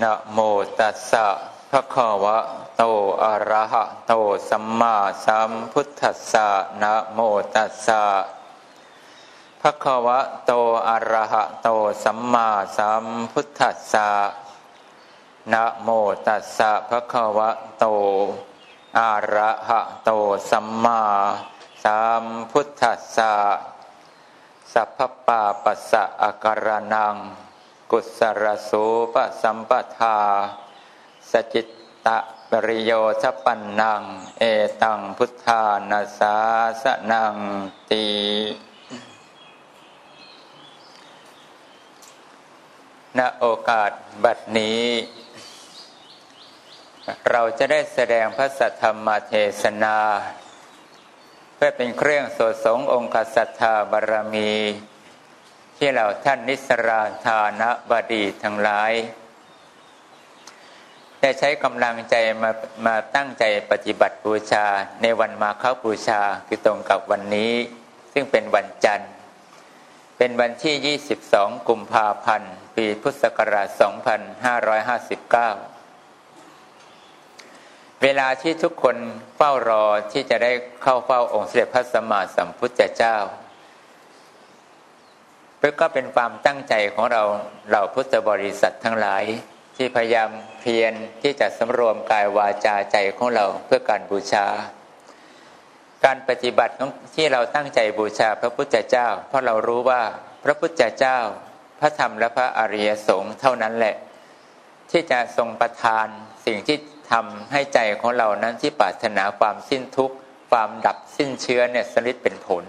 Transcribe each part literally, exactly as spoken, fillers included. นะโมตัสสะภะคะวะโตอะระหะโตสัมมาสัมพุทธัสสะนะโมตัสสะภะคะวะโตอะระหะโตสัมมาสัมพุทธัสสะนะโมตัสสะภะคะวะโตอะระหะโตสัมมาสัมพุทธัสสะสัพพปาปัสสะอาการนังกุศลสูปสัมปทาสจิตตะปริโยชปันนังเอตังพุทธานาสาสนังติณโอกาสบัดนี้เราจะได้แสดงพระสัทธรรมเทศนาเพื่อเป็นเครื่องสวดสงฆ์องค์ศรัทธาบารมีที่เราท่านนิสราธานบดีทั้งหลายได้ใช้กำลังใจมามาตั้งใจปฏิบัติบูชาในวันมาฆบูชาคือตรงกับวันนี้ซึ่งเป็นวันจันทร์เป็นวันที่ยี่สิบสองกุมภาพันธ์ปีพุทธศักราชสองพันห้าร้อยห้าสิบเก้าเวลาที่ทุกคนเฝ้ารอที่จะได้เข้าเฝ้าองค์สมเด็จพระสัมมาสัมพุทธเจ้าก็เป็นความตั้งใจของเราเหล่าพุทธบริษัททั้งหลายที่พยายามเพียรที่จะสำรวมกายวาจาใจของเราเพื่อการบูชาการปฏิบัติที่เราตั้งใจบูชาพระพุทธเจ้าเพราะเรารู้ว่าพระพุทธเจ้าพระธรรมและพระอริยสงฆ์เท่านั้นแหละที่จะทรงประทานสิ่งที่ทำให้ใจของเรานั้นที่ปรารถนาความสิ้นทุกข์ความดับสิ้นเชื้อเนี่ยสำเร็จเป็นผล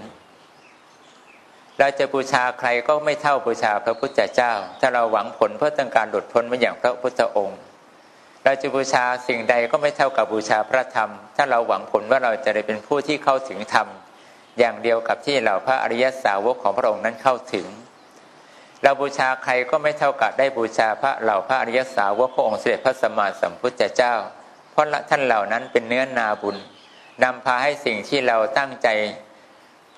เราจะบูชาใครก็ไม่เท่าบูชาพระพุทธเจ้าถ้าเราหวังผลเพื่อต้องการหลุดพ้นมาอย่างพระพุทธองค์เราจะบูชาสิ่งใดก็ไม่เท่ากับบูชาพระธรรมถ้าเราหวังผลว่าเราจะได้เป็นผู้ที่เข้าถึงธรรมอย่างเดียวกับที่เหล่าพระอริยสาวกของพระองค์นั้นเข้าถึงเราบูชาใครก็ไม่เท่ากับได้บูชาพระเหล่าพระอริยสาวกพระองค์เสด็จพระสัมมาสัมพุทธเจ้าเพราะท่านเหล่านั้นเป็นเนื้อนาบุญนำพาให้สิ่งที่เราตั้งใจ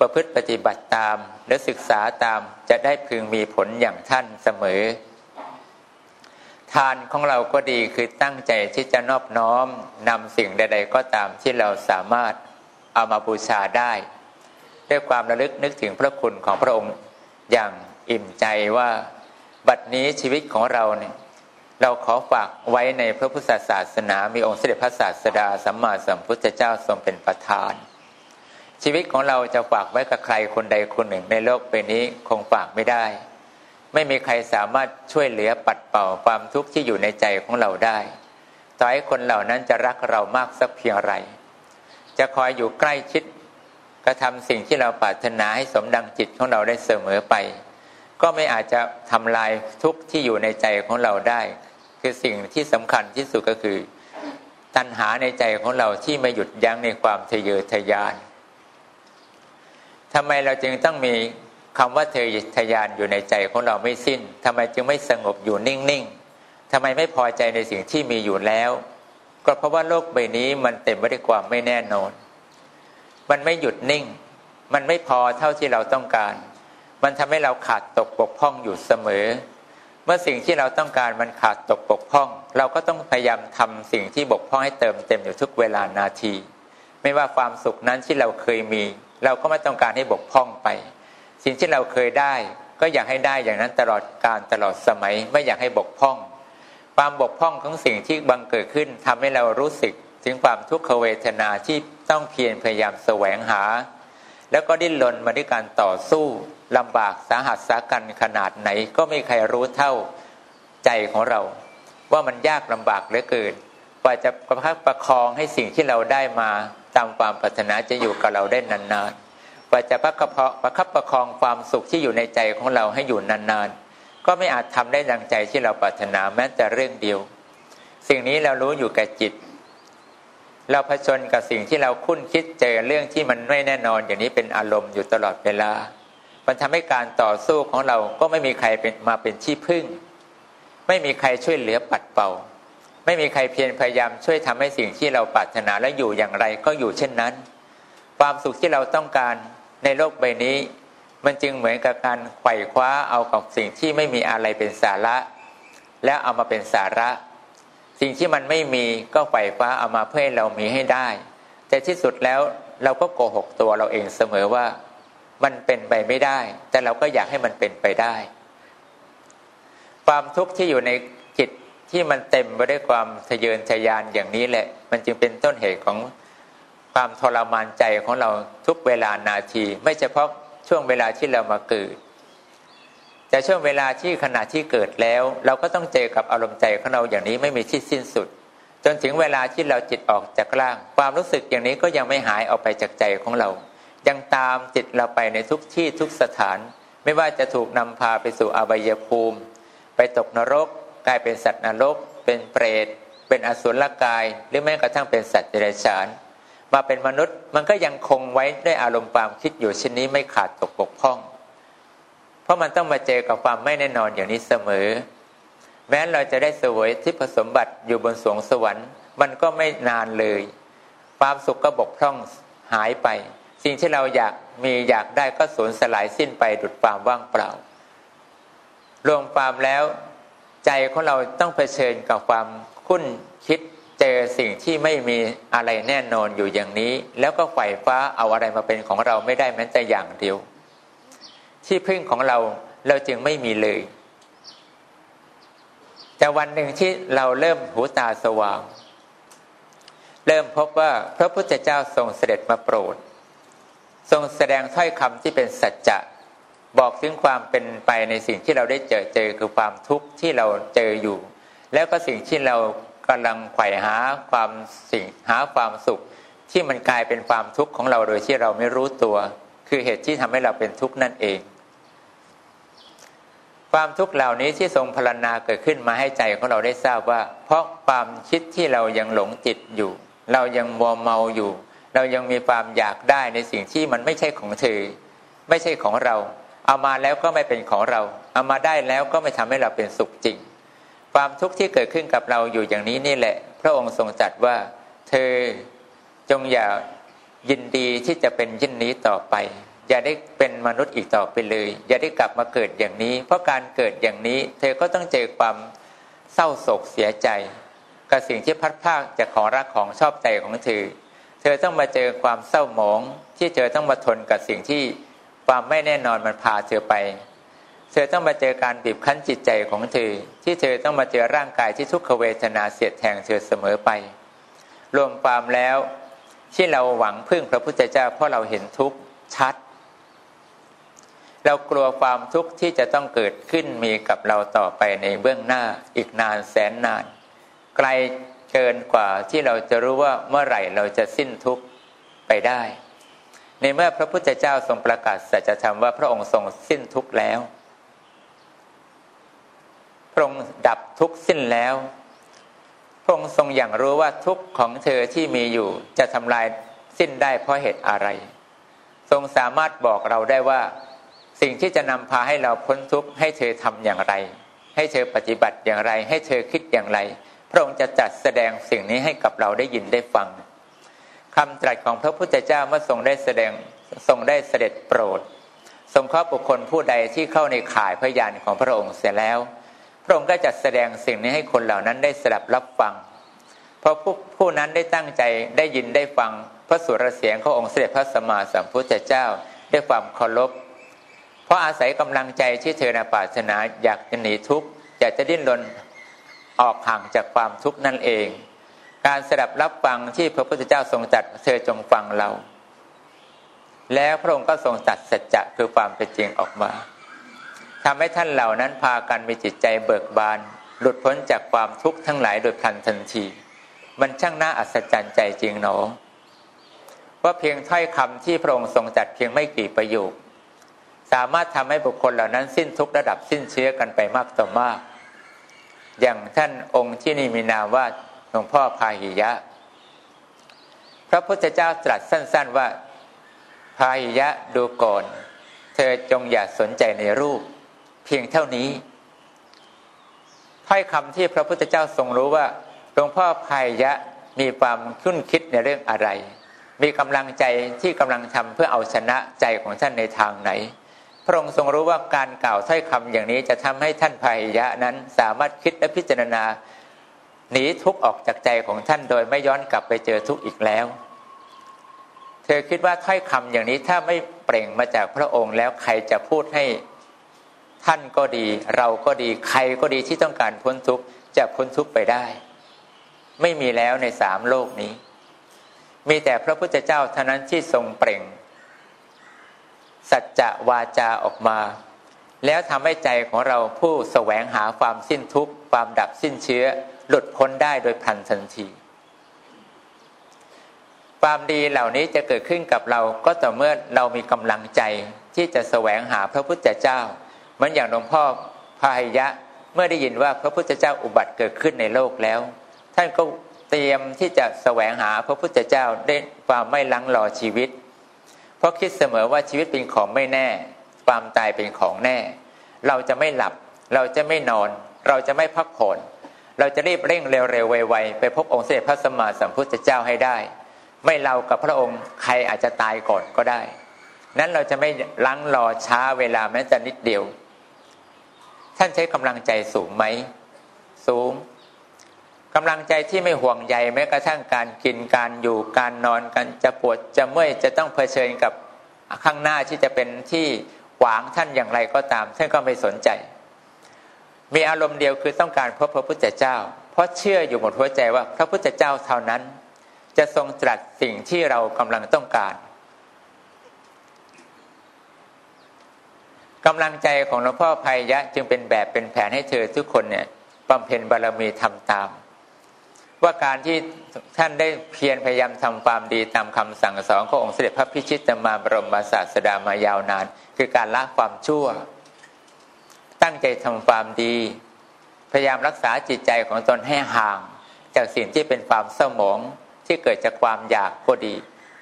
ประพฤติปฏิบัติตามและศึกษาตามจะได้พึงมีผลอย่างท่านเสมอทานของเราก็ดีคือตั้งใจที่จะนอบน้อมนำสิ่งใดๆก็ตามที่เราสามารถเอามาบูชาได้ด้วยความระลึกนึกถึงพระคุณของพระองค์อย่างอิ่มใจว่าบัดนี้ชีวิตของเราเนี่ยเราขอฝากไว้ในพระพุทธศาสนามีองค์เสด็จพระศาสดาสัมมาสัมพุทธเจ้าทรงเป็นประธานชีวิตของเราจะฝากไว้กับใครคนใดคนหนึ่งในโลกใบนี้คงฝากไม่ได้ไม่มีใครสามารถช่วยเหลือปัดเป่าความทุกข์ที่อยู่ในใจของเราได้ต่อให้คนเหล่านั้นจะรักเรามากสักเพียงไรจะคอยอยู่ใกล้ชิดกระทำสิ่งที่เราปรารถนาให้สมดังจิตของเราได้เสมอไปก็ไม่อาจจะทำลายทุกข์ที่อยู่ในใจของเราได้คือสิ่งที่สำคัญที่สุดก็คือตัณหาในใจของเราที่ไม่หยุดยั้งในความทะเยอทะยานทำไมเราจึงต้องมีคำว่าทะเยอทะยานอยู่ในใจของเราไม่สิ้นทำไมจึงไม่สงบอยู่นิ่งๆทำไมไม่พอใจในสิ่งที่มีอยู่แล้วก็เพราะว่าโลกใบนี้มันเต็มไปด้วยความไม่แน่นอนมันไม่หยุดนิ่งมันไม่พอเท่าที่เราต้องการมันทำให้เราขาดตกบกพร่องอยู่เสมอเมื่อสิ่งที่เราต้องการมันขาดตกบกพร่องเราก็ต้องพยายามทำสิ่งที่บกพร่องให้เติมเต็มอยู่ทุกเวลานาทีไม่ว่าความสุขนั้นที่เราเคยมีเราก็ไม่ต้องการให้บกพร่องไปสิ่งที่เราเคยได้ก็อยากให้ได้อย่างนั้นตลอดกาลตลอดสมัยไม่อยากให้บกพร่องความบกพร่องของสิ่งที่บังเกิดขึ้นทำให้เรารู้สึกถึงความทุกขเวทนาที่ต้องเพียรพยายามแสวงหาแล้วก็ดิ้นรนมาด้วยการต่อสู้ลำบากสาหัสสากันขนาดไหนก็ไม่ใครรู้เท่าใจของเราว่ามันยากลำบากเหลือเกินกว่าจะประคับประคองให้สิ่งที่เราได้มาตามความปรารถนาจะอยู่กับเราได้นานๆกว่าจะประคับประคับประคองความสุขที่อยู่ในใจของเราให้อยู่นานๆก็ไม่อาจทำได้ดังใจที่เราปรารถนาแม้แต่เรื่องเดียวสิ่งนี้เรารู้อยู่แก่จิตเราเผชิญกับสิ่งที่เราคุ้นคิดเจอเรื่องที่มันไม่แน่นอนอย่างนี้เป็นอารมณ์อยู่ตลอดเวลามันทำให้การต่อสู้ของเราก็ไม่มีใครเป็นมาเป็นที่พึ่งไม่มีใครช่วยเหลือปัดเป่าไม่มีใครเพียรพยายามช่วยทำให้สิ่งที่เราปรารถนาและอยู่อย่างไรก็อยู่เช่นนั้นความสุขที่เราต้องการในโลกใบนี้มันจึงเหมือนกับการไขว่คว้าเอากับสิ่งที่ไม่มีอะไรเป็นสาระ แล้วเอามาเป็นสาระสิ่งที่มันไม่มีก็ไขว่คว้าเอามาเพื่อให้เรามีให้ได้แต่ที่สุดแล้วเราก็โกหกตัวเราเองเสมอว่ามันเป็นไปไม่ได้แต่เราก็อยากให้มันเป็นไปได้ความทุกข์ที่อยู่ในจิตที่มันเต็มไปด้วยความทะเยอทะยานอย่างนี้แหละมันจึงเป็นต้นเหตุของความทรมานใจของเราทุกเวลานาทีไม่เฉพาะช่วงเวลาที่เรามาเกิดแต่ช่วงเวลาที่ขณะที่เกิดแล้วเราก็ต้องเจอกับอารมณ์ใจของเราอย่างนี้ไม่มีที่สิ้นสุดจนถึงเวลาที่เราจิตออกจากร่างความรู้สึกอย่างนี้ก็ยังไม่หายออกไปจากใจของเรายังตามจิตเราไปในทุกที่ทุกสถานไม่ว่าจะถูกนำพาไปสู่อบายภูมิไปตกนรกกลายเป็นสัตว์นรกเป็นเปรตเป็นอสุรกายหรือแม้กระทั่งเป็นสัตว์เดรัจฉานมาเป็นมนุษย์มันก็ยังคงไว้ด้วยอารมณ์ความคิดอยู่เช่นนี้ไม่ขาดตกบกพร่องเพราะมันต้องมาเจอกับความไม่แน่นอนอย่างนี้เสมอแม้เราจะได้เสวยทิพสมบัติอยู่บนสวงสวรรค์มันก็ไม่นานเลยความสุขก็บกพร่องหายไปสิ่งที่เราอยากมีอยากได้ก็สูญสลายสิ้นไปดุจความว่างเปล่ารวมความแล้วใจของเราต้องเผชิญกับความคุ้นคิดเจอสิ่งที่ไม่มีอะไรแน่นอนอยู่อย่างนี้แล้วก็ไขว่คว้าเอาอะไรมาเป็นของเราไม่ได้แม้แต่อย่างเดียวที่พึ่งของเราเราจึงไม่มีเลยแต่วันหนึ่งที่เราเริ่มหูตาสว่างเริ่มพบว่าพระพุทธเจ้าทรงเสด็จมาโปรดทรงแสดงถ้อยคำที่เป็นสัจจะบอกถึงความเป็นไปในสิ่งที่เราได้เจอเจอคือความทุกข์ที่เราเจออยู่แล้วก็สิ่งที่เรากำลังไขว่หาความสิ่งหาความสุขที่มันกลายเป็นความทุกข์ของเราโดยที่เราไม่รู้ตัวคือเหตุที่ทำให้เราเป็นทุกข์นั่นเองความทุกข์เหล่านี้ที่ทรงพรรณนาเกิดขึ้นมาให้ใจของเราได้ทราบว่าเพราะความคิดที่เรายังหลงจิตอยู่เรายังมัวเมาอยู่เรายังมีความอยากได้ในสิ่งที่มันไม่ใช่ของเธอไม่ใช่ของเราเอามาแล้วก็ไม่เป็นของเราเอามาได้แล้วก็ไม่ทำให้เราเป็นสุขจริงความทุกข์ที่เกิดขึ้นกับเราอยู่อย่างนี้นี่แหละพระองค์ทรงตรัสว่าเธอจงอย่ายินดีที่จะเป็นเช่นนี้ต่อไปอย่าได้เป็นมนุษย์อีกต่อไปเลยอย่าได้กลับมาเกิดอย่างนี้เพราะการเกิดอย่างนี้เธอก็ต้องเจอความเศร้าโศกเสียใจกับสิ่งที่พัดพรากจากของรักของชอบใจของเธอเธอต้องมาเจอความเศร้าหมองที่เธอต้องมาทนกับสิ่งที่ความไม่แน่นอนมันพาเธอไปเธอต้องมาเจอการบีบคั้นจิตใจของเธอที่เธอต้องมาเจอร่างกายที่ทุกขเวทนาเสียดแทงเธอเสมอไปรวมความแล้วที่เราหวังพึ่งพระพุทธเจ้าเพราะเราเห็นทุกข์ชัดเรากลัวความทุกข์ที่จะต้องเกิดขึ้นมีกับเราต่อไปในเบื้องหน้าอีกนานแสนนานไกลเกินกว่าที่เราจะรู้ว่าเมื่อไหร่เราจะสิ้นทุกข์ไปได้ในเมื่อพระพุทธเจ้าทรงประกาศสัจธรรมว่าพระองค์ทรงสิ้นทุกข์แล้วพระองค์ดับทุกข์สิ้นแล้วพระองค์ทรงอย่างรู้ว่าทุกข์ของเธอที่มีอยู่จะทำลายสิ้นได้เพราะเหตุอะไรทรงสามารถบอกเราได้ว่าสิ่งที่จะนำพาให้เราพ้นทุกข์ให้เธอทำอย่างไรให้เธอปฏิบัติอย่างไรให้เธอคิดอย่างไรพระองค์จะจัดแสดงสิ่งนี้ให้กับเราได้ยินได้ฟังคำตรัสของพระพุทธเจ้าเมื่อทรงได้แสดงทรงได้เสด็จโปรดทรงครอบบุคคลผู้ใดที่เข้าในข่ายพยานของพระองค์เสร็จแล้วพระองค์ก็จัดแสดงสิ่งนี้ให้คนเหล่านั้นได้สดับรับฟังเพราะผู้ผู้นั้นได้ตั้งใจได้ยินได้ฟังพระสุรเสียงขององค์เสด็จพระสัมมาสัมพุทธเจ้าด้วยความเคารพเพราะอาศัยกำลังใจที่เธอปรารถนาอยากจะหนีทุกข์อยากจะดิ้นรนออกห่างจากความทุกข์นั่นเองการสดับรับฟังที่พระพุทธเจ้าทรงจัดเธอจงฟังเราแล้วพระองค์ก็ทรงจัดสัจจะคือความเป็นจริงออกมาทำให้ท่านเหล่านั้นพากันมีจิตใจเบิกบานหลุดพ้นจากความทุกข์ทั้งหลายโดยพลันทันทีมันช่างน่าอัศจรรย์ใจจริงหนอว่าเพียงถ้อยคำที่พระองค์ทรงจัดเพียงไม่กี่ประโยคสามารถทำให้บุคคลเหล่านั้นสิ้นทุกข์ระดับสิ้นเชื้อกันไปมากต่อมากอย่างท่านองค์ที่นี่มีนามว่าหลวงพ่อพาหิยะพระพุทธเจ้าตรัสสั้นๆว่าพาหิยะดูก่อนเธอจงอย่าสนใจในรูปเพียงเท่านี้ถ้อยคำที่พระพุทธเจ้าทรงรู้ว่าหลวงพ่อพาหิยะมีความคุ้นคิดในเรื่องอะไรมีกำลังใจที่กำลังทำเพื่อเอาชนะใจของท่านในทางไหน พระองค์ทรงรู้ว่าการกล่าวถ้อยคำอย่างนี้จะทำให้ท่านพาหิยะนั้นสามารถคิดและพิจารณาหนีทุกข์ออกจากใจของท่านโดยไม่ย้อนกลับไปเจอทุกข์อีกแล้วเธอคิดว่าถ้อยคำอย่างนี้ถ้าไม่เปล่งมาจากพระองค์แล้วใครจะพูดให้ท่านก็ดีเราก็ดีใครก็ดีที่ต้องการพ้นทุกข์จะพ้นทุกข์ไปได้ไม่มีแล้วในสามโลกนี้มีแต่พระพุทธเจ้าเท่านั้นที่ทรงเปล่งสัจจะวาจาออกมาแล้วทำให้ใจของเราผู้แสวงหาความสิ้นทุกข์ความดับสิ้นเชื้อหลุดพ้นได้โดยพลันทันทีความดีเหล่านี้จะเกิดขึ้นกับเราก็ต่อเมื่อเรามีกำลังใจที่จะแสวงหาพระพุทธเจ้าเหมือนอย่างหลวงพ่อพาหิยะเมื่อได้ยินว่าพระพุทธเจ้าอุบัติเกิดขึ้นในโลกแล้วท่านก็เตรียมที่จะแสวงหาพระพุทธเจ้าด้วยความไม่ลังเลชีวิตเพราะคิดเสมอว่าชีวิตเป็นของไม่แน่ความตายเป็นของแน่เราจะไม่หลับเราจะไม่นอนเราจะไม่พักผ่อนเราจะรีบเร่งเร็วๆไวๆไปพบองค์เสด็จพระสัมมาสัมพุทธเจ้าให้ได้ไม่เรากับพระองค์ใครอาจจะตายก่อนก็ได้นั้นเราจะไม่ลังเลช้าเวลาแม้แต่นิดเดียวท่านใช้กำลังใจสูงไหมสูงกำลังใจที่ไม่ห่วงใยแม้กระทั่งการกินการอยู่การนอนการจะปวดจะเมื่อยจะต้องเผชิญกับข้างหน้าที่จะเป็นที่ขวางท่านอย่างไรก็ตามท่านก็ไม่สนใจมีอารมณ์เดียวคือต้องการพบพระพุทธเจ้าเพราะเชื่ออยู่หมดหัวใจว่าพระพุทธเจ้าเท่านั้นจะทรงตรัสสิ่งที่เรากำลังต้องการกำลังใจของหลวงพ่อพาหิยะจึงเป็นแบบเป็นแผนให้เธอทุกคนเนี่ยบำเพ็ญบารมีทำตามว่าการที่ท่านได้เพียรพยายามทำความดีตามคำสั่งสอนขององค์เสด็จพระพิชิตมาบรมศาสดามายาวนานคือการละความชั่วตั้งใจทำความดีพยายามรักษาจิตใจของตนให้ห่างจากสิ่งที่เป็นความเศร้าหมองที่เกิดจากความอยากก็ดี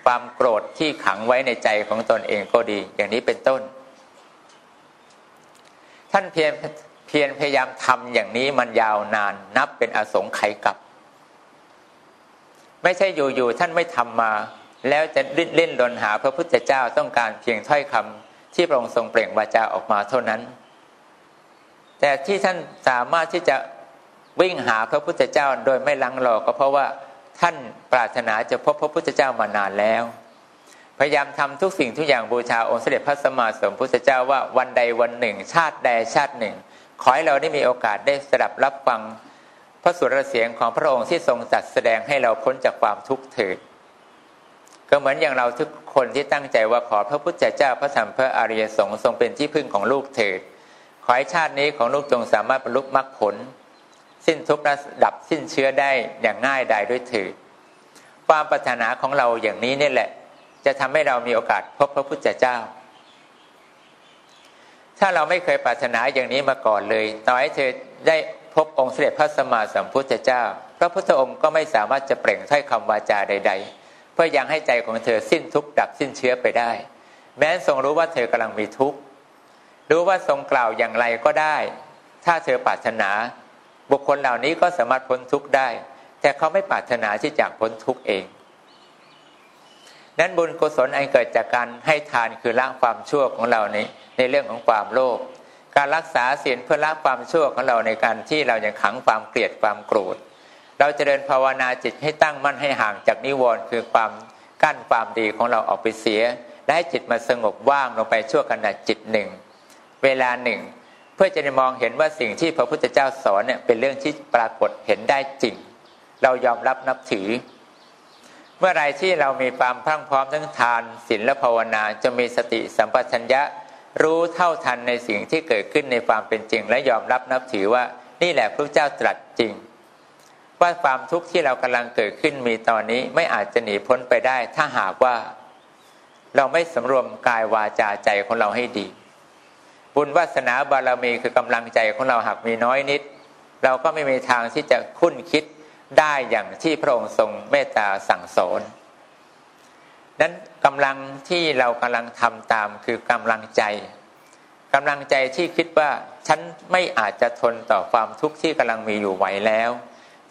ความโกรธที่ขังไว้ในใจของตนเองก็ดีอย่างนี้เป็นต้นท่านเพียรเพียรพยายามทำอย่างนี้มันยาวนานนับเป็นอสงไขยกลับไม่ใช่อยู่ๆท่านไม่ทำมาแล้วจะดิ้นเล่นรนหาพระพุทธเจ้าต้องการเพียงถ้อยคำที่พระองค์ทรงเปล่งวาจาออกมาเท่านั้นแต่ที่ท่านสามารถที่จะวิ่งหาพระพุทธเจ้าโดยไม่ลังเลก็เพราะว่าท่านปรารถนาจะพบพระพุทธเจ้ามานานแล้วพยายามทำทุกสิ่งทุกอย่างบูชาองค์เสด็จพระสัมมาสัมพุทธเจ้าว่าวันใดวันหนึ่งชาติใดชาติหนึ่งขอให้เราได้มีโอกาสได้สดับรับฟังพระสุรเสียงของพระองค์ที่ทรงจัดแสดงให้เราพ้นจากความทุกข์เถิดก็เหมือนอย่างเราทุกคนที่ตั้งใจว่าขอพระพุทธเจ้าพระธรรมพระอริยสงฆ์ทรงเป็นที่พึ่งของลูกเถิดขอให้ชาตินี้ของลูกจงสามารถบรรลุมรรคผลสิ้นทุกข์และดับสิ้นเชื้อได้อย่างง่ายดายด้วยเถิดความปรารถนาของเราอย่างนี้นี่แหละจะทำให้เรามีโอกาสพบพระพุทธเจ้าถ้าเราไม่เคยปรารถนาอย่างนี้มาก่อนเลยต่อให้เธอได้พบองค์เสด็จพระสัมมาสัมพุทธเจ้าพระพุทธองค์ก็ไม่สามารถจะเปล่งถ้อยคำวาจาใดๆเพื่อยังให้ใจของเธอสิ้นทุกข์ดับสิ้นเชื้อไปได้แม้ทรงรู้ว่าเธอกำลังมีทุกข์รู้ว่าทรงกล่าวอย่างไรก็ได้ถ้าเธอปรารถนาบุคคลเหล่านี้ก็สามารถพ้นทุกข์ได้แต่เขาไม่ปรารถนาที่จะพ้นทุกข์เองนั้นบุญกุศลอันเกิดจากการให้ทานคือละความชั่วของเราในในเรื่องของความโลภการรักษาศีลเพื่อละความชั่วของเราในการที่เรายังขังความเกลียดความโกรธเราเจริญภาวนาจิตให้ตั้งมั่นให้ห่างจากนิวรณ์คือความกั้นความดีของเราออกไปเสียและให้จิตมาสงบว่างลงไปชั่วขณะจิตหนึ่งเวลาหนึ่งเพื่อจะได้มองเห็นว่าสิ่งที่พระพุทธเจ้าสอนเนี่ยเป็นเรื่องที่ปรากฏเห็นได้จริงเรายอมรับนับถือเมื่อไรที่เรามีความพรั่งพร้อมทั้งทานศีลและภาวนาจะมีสติสัมปชัญญะรู้เท่าทันในสิ่งที่เกิดขึ้นในความเป็นจริงและยอมรับนับถือว่านี่แหละพระเจ้าตรัสจริงว่าความทุกข์ที่เรากำลังเกิดขึ้นมีตอนนี้ไม่อาจจะหนีพ้นไปได้ถ้าหากว่าเราไม่สำรวมกายวาจาใจของเราให้ดีบุญวาสนาบารมีคือกำลังใจของเราหากมีน้อยนิดเราก็ไม่มีทางที่จะคุ้นคิดได้อย่างที่พระองค์ทรงเมตตาสั่งสอนนั้นกำลังที่เรากำลังทำตามคือกำลังใจกำลังใจที่คิดว่าฉันไม่อาจจะทนต่อความทุกข์ที่กำลังมีอยู่ไหวแล้ว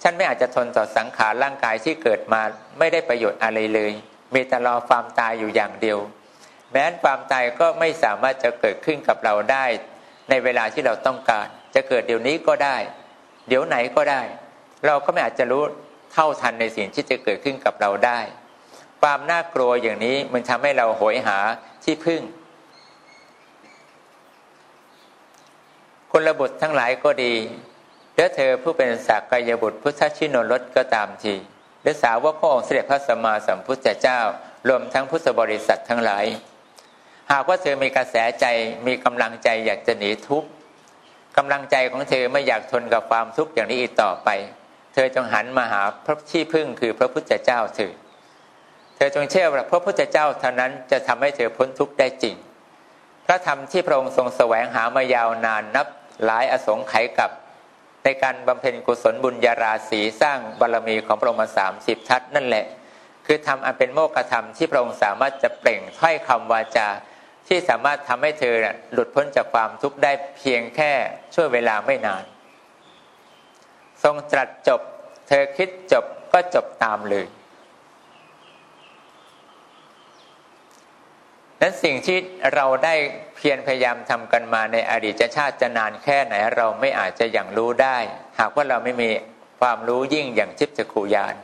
ฉันไม่อาจจะทนต่อสังขารร่างกายที่เกิดมาไม่ได้ประโยชน์อะไรเลยมีแต่รอความตายอยู่อย่างเดียว แม้นความตายก็ไม่สามารถจะเกิดขึ้นกับเราได้ในเวลาที่เราต้องการจะเกิดเดี๋ยวนี้ก็ได้เดี๋ยวไหนก็ได้เราก็ไม่อาจจะรู้เท่าทันในสิ่งที่จะเกิดขึ้นกับเราได้ความน่ากลัวอย่างนี้มันทำให้เราโหยหาที่พึ่งคนระบุทั้งหลายก็ดีหรือเธอผู้เป็นสักยบุตรพุทธชิโนรสก็ตามทีหรือสาวกของเสด็จพระสัมมาสัมพุทธเจ้ารวมทั้งพุทธบริษัททั้งหลายหากว่าเธอมีกระแสใจมีกำลังใจอยากจะหนีทุกข์กำลังใจของเธอไม่อยากทนกับความทุกข์อย่างนี้อีกต่อไปเธอจงหันมาหาพระที่พึ่งคือพระพุทธเจ้าเถิดเธอจงเชื่อว่าพระพุทธเจ้าเท่านั้นจะทำให้เธอพ้นทุกข์ได้จริงพระธรรมที่พระองค์ทรงแสวงหามายาวนานนับหลายอสงไขยกับในการบำเพ็ญกุศลบุญญาราศีสร้างบารมีของพระองค์มาสามสิบทัศนั่นแหละคือธรรมอันเป็นโมกขธรรมที่พระองค์สามารถจะเปล่งถ้อยคำวาจาที่สามารถทำให้เธอหลุดพ้นจากความทุกข์ได้เพียงแค่ช่วงเวลาไม่นานทรงตรัสจบเธอคิดจบก็จบตามเลยนั้นสิ่งที่เราได้เพียรพยายามทำกันมาในอดีตชาติจะนานแค่ไหนเราไม่อาจจะอย่างรู้ได้หากว่าเราไม่มีความรู้ยิ่งอย่างทิพจักขุญาณ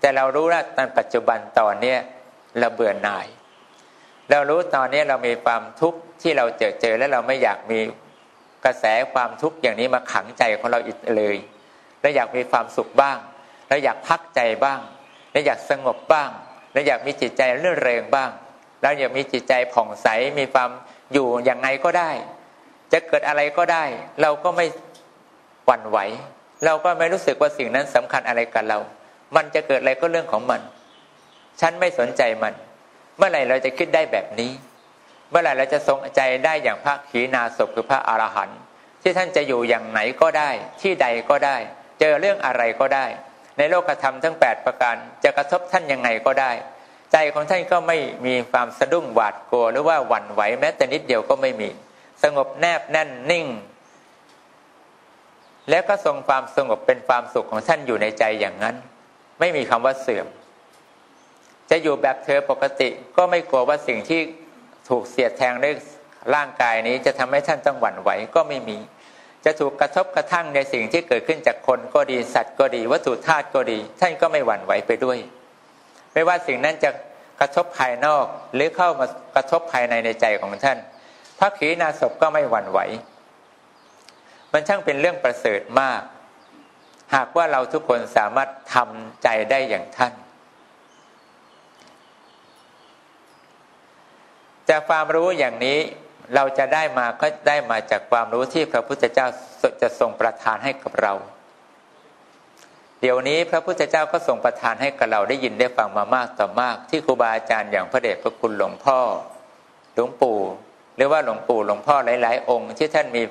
แต่เรารู้ว่าตอนปัจจุบันตอนนี้เราเบื่อหน่ายเรารู้ตอนนี้เรามีความทุกข์ที่เราเจอเจอและเราไม่อยากมีกระแสความทุกข์อย่างนี้มาขังใจของเราอีกเลยเราอยากมีความสุขบ้างเราอยากพักใจบ้างเราอยากสงบบ้างเราอยากมีจิตใจรื่นเริงบ้างเราอยากมีจิตใจผ่องใสมีความอยู่อย่างไรก็ได้จะเกิดอะไรก็ได้เราก็ไม่หวั่นไหวเราก็ไม่รู้สึกว่าสิ่งนั้นสำคัญอะไรกับเรามันจะเกิดอะไรก็เรื่องของมันฉันไม่สนใจมันเมื่อไหร่เราจะคิดได้แบบนี้เมื่อไหร่เราจะทรงใจได้อย่างพระขีณาสพคือพระอรหันต์ที่ท่านจะอยู่อย่างไหนก็ได้ที่ใดก็ได้เจอเรื่องอะไรก็ได้ในโลกธรรมทั้งแปดประการจะกระทบท่านยังไงก็ได้ใจของท่านก็ไม่มีความสะดุ้งหวาดกลัวหรือว่าหวั่นไหวแม้แต่นิดเดียวก็ไม่มีสงบแนบแน่นนิ่งแล้วก็ทรงความสงบเป็นความสุขของท่านอยู่ในใจอย่างนั้นไม่มีคำว่าเสื่อมจะอยู่แบบเธอปกติก็ไม่กลัวว่าสิ่งที่ถูกเสียดแทงด้วยร่างกายนี้จะทำให้ท่านต้องหวั่นไหวก็ไม่มีจะถูกกระทบกระทั่งในสิ่งที่เกิดขึ้นจากคนก็ดีสัตว์ก็ดีวัตถุธาตุก็ดีท่านก็ไม่หวั่นไหวไปด้วยไม่ว่าสิ่งนั้นจะกระทบภายนอกหรือเข้ามากระทบภายในในใจของท่านพระขีณาสพก็ไม่หวั่นไหวมันช่างเป็นเรื่องประเสริฐมากหากว่าเราทุกคนสามารถทำใจได้อย่างท่านแต่ความรู้อย่างนี้เราจะได้มาก็ได้มาจากความรู้ที่พระพุทธเจ้าจะทรงประทานให้กับเราเดี๋ยวนี้พระพุทธเจ้าก็ทรงประทานให้กับเราได้ยินได้ฟังมามากต่อมากที่ครูบาอาจารย์อย่างพระเดชพระคุณหลวงพ่อหลวงปู่หรือว่าหลวงปู่หลวงพ่อหลายๆองค์ที่ท่านมี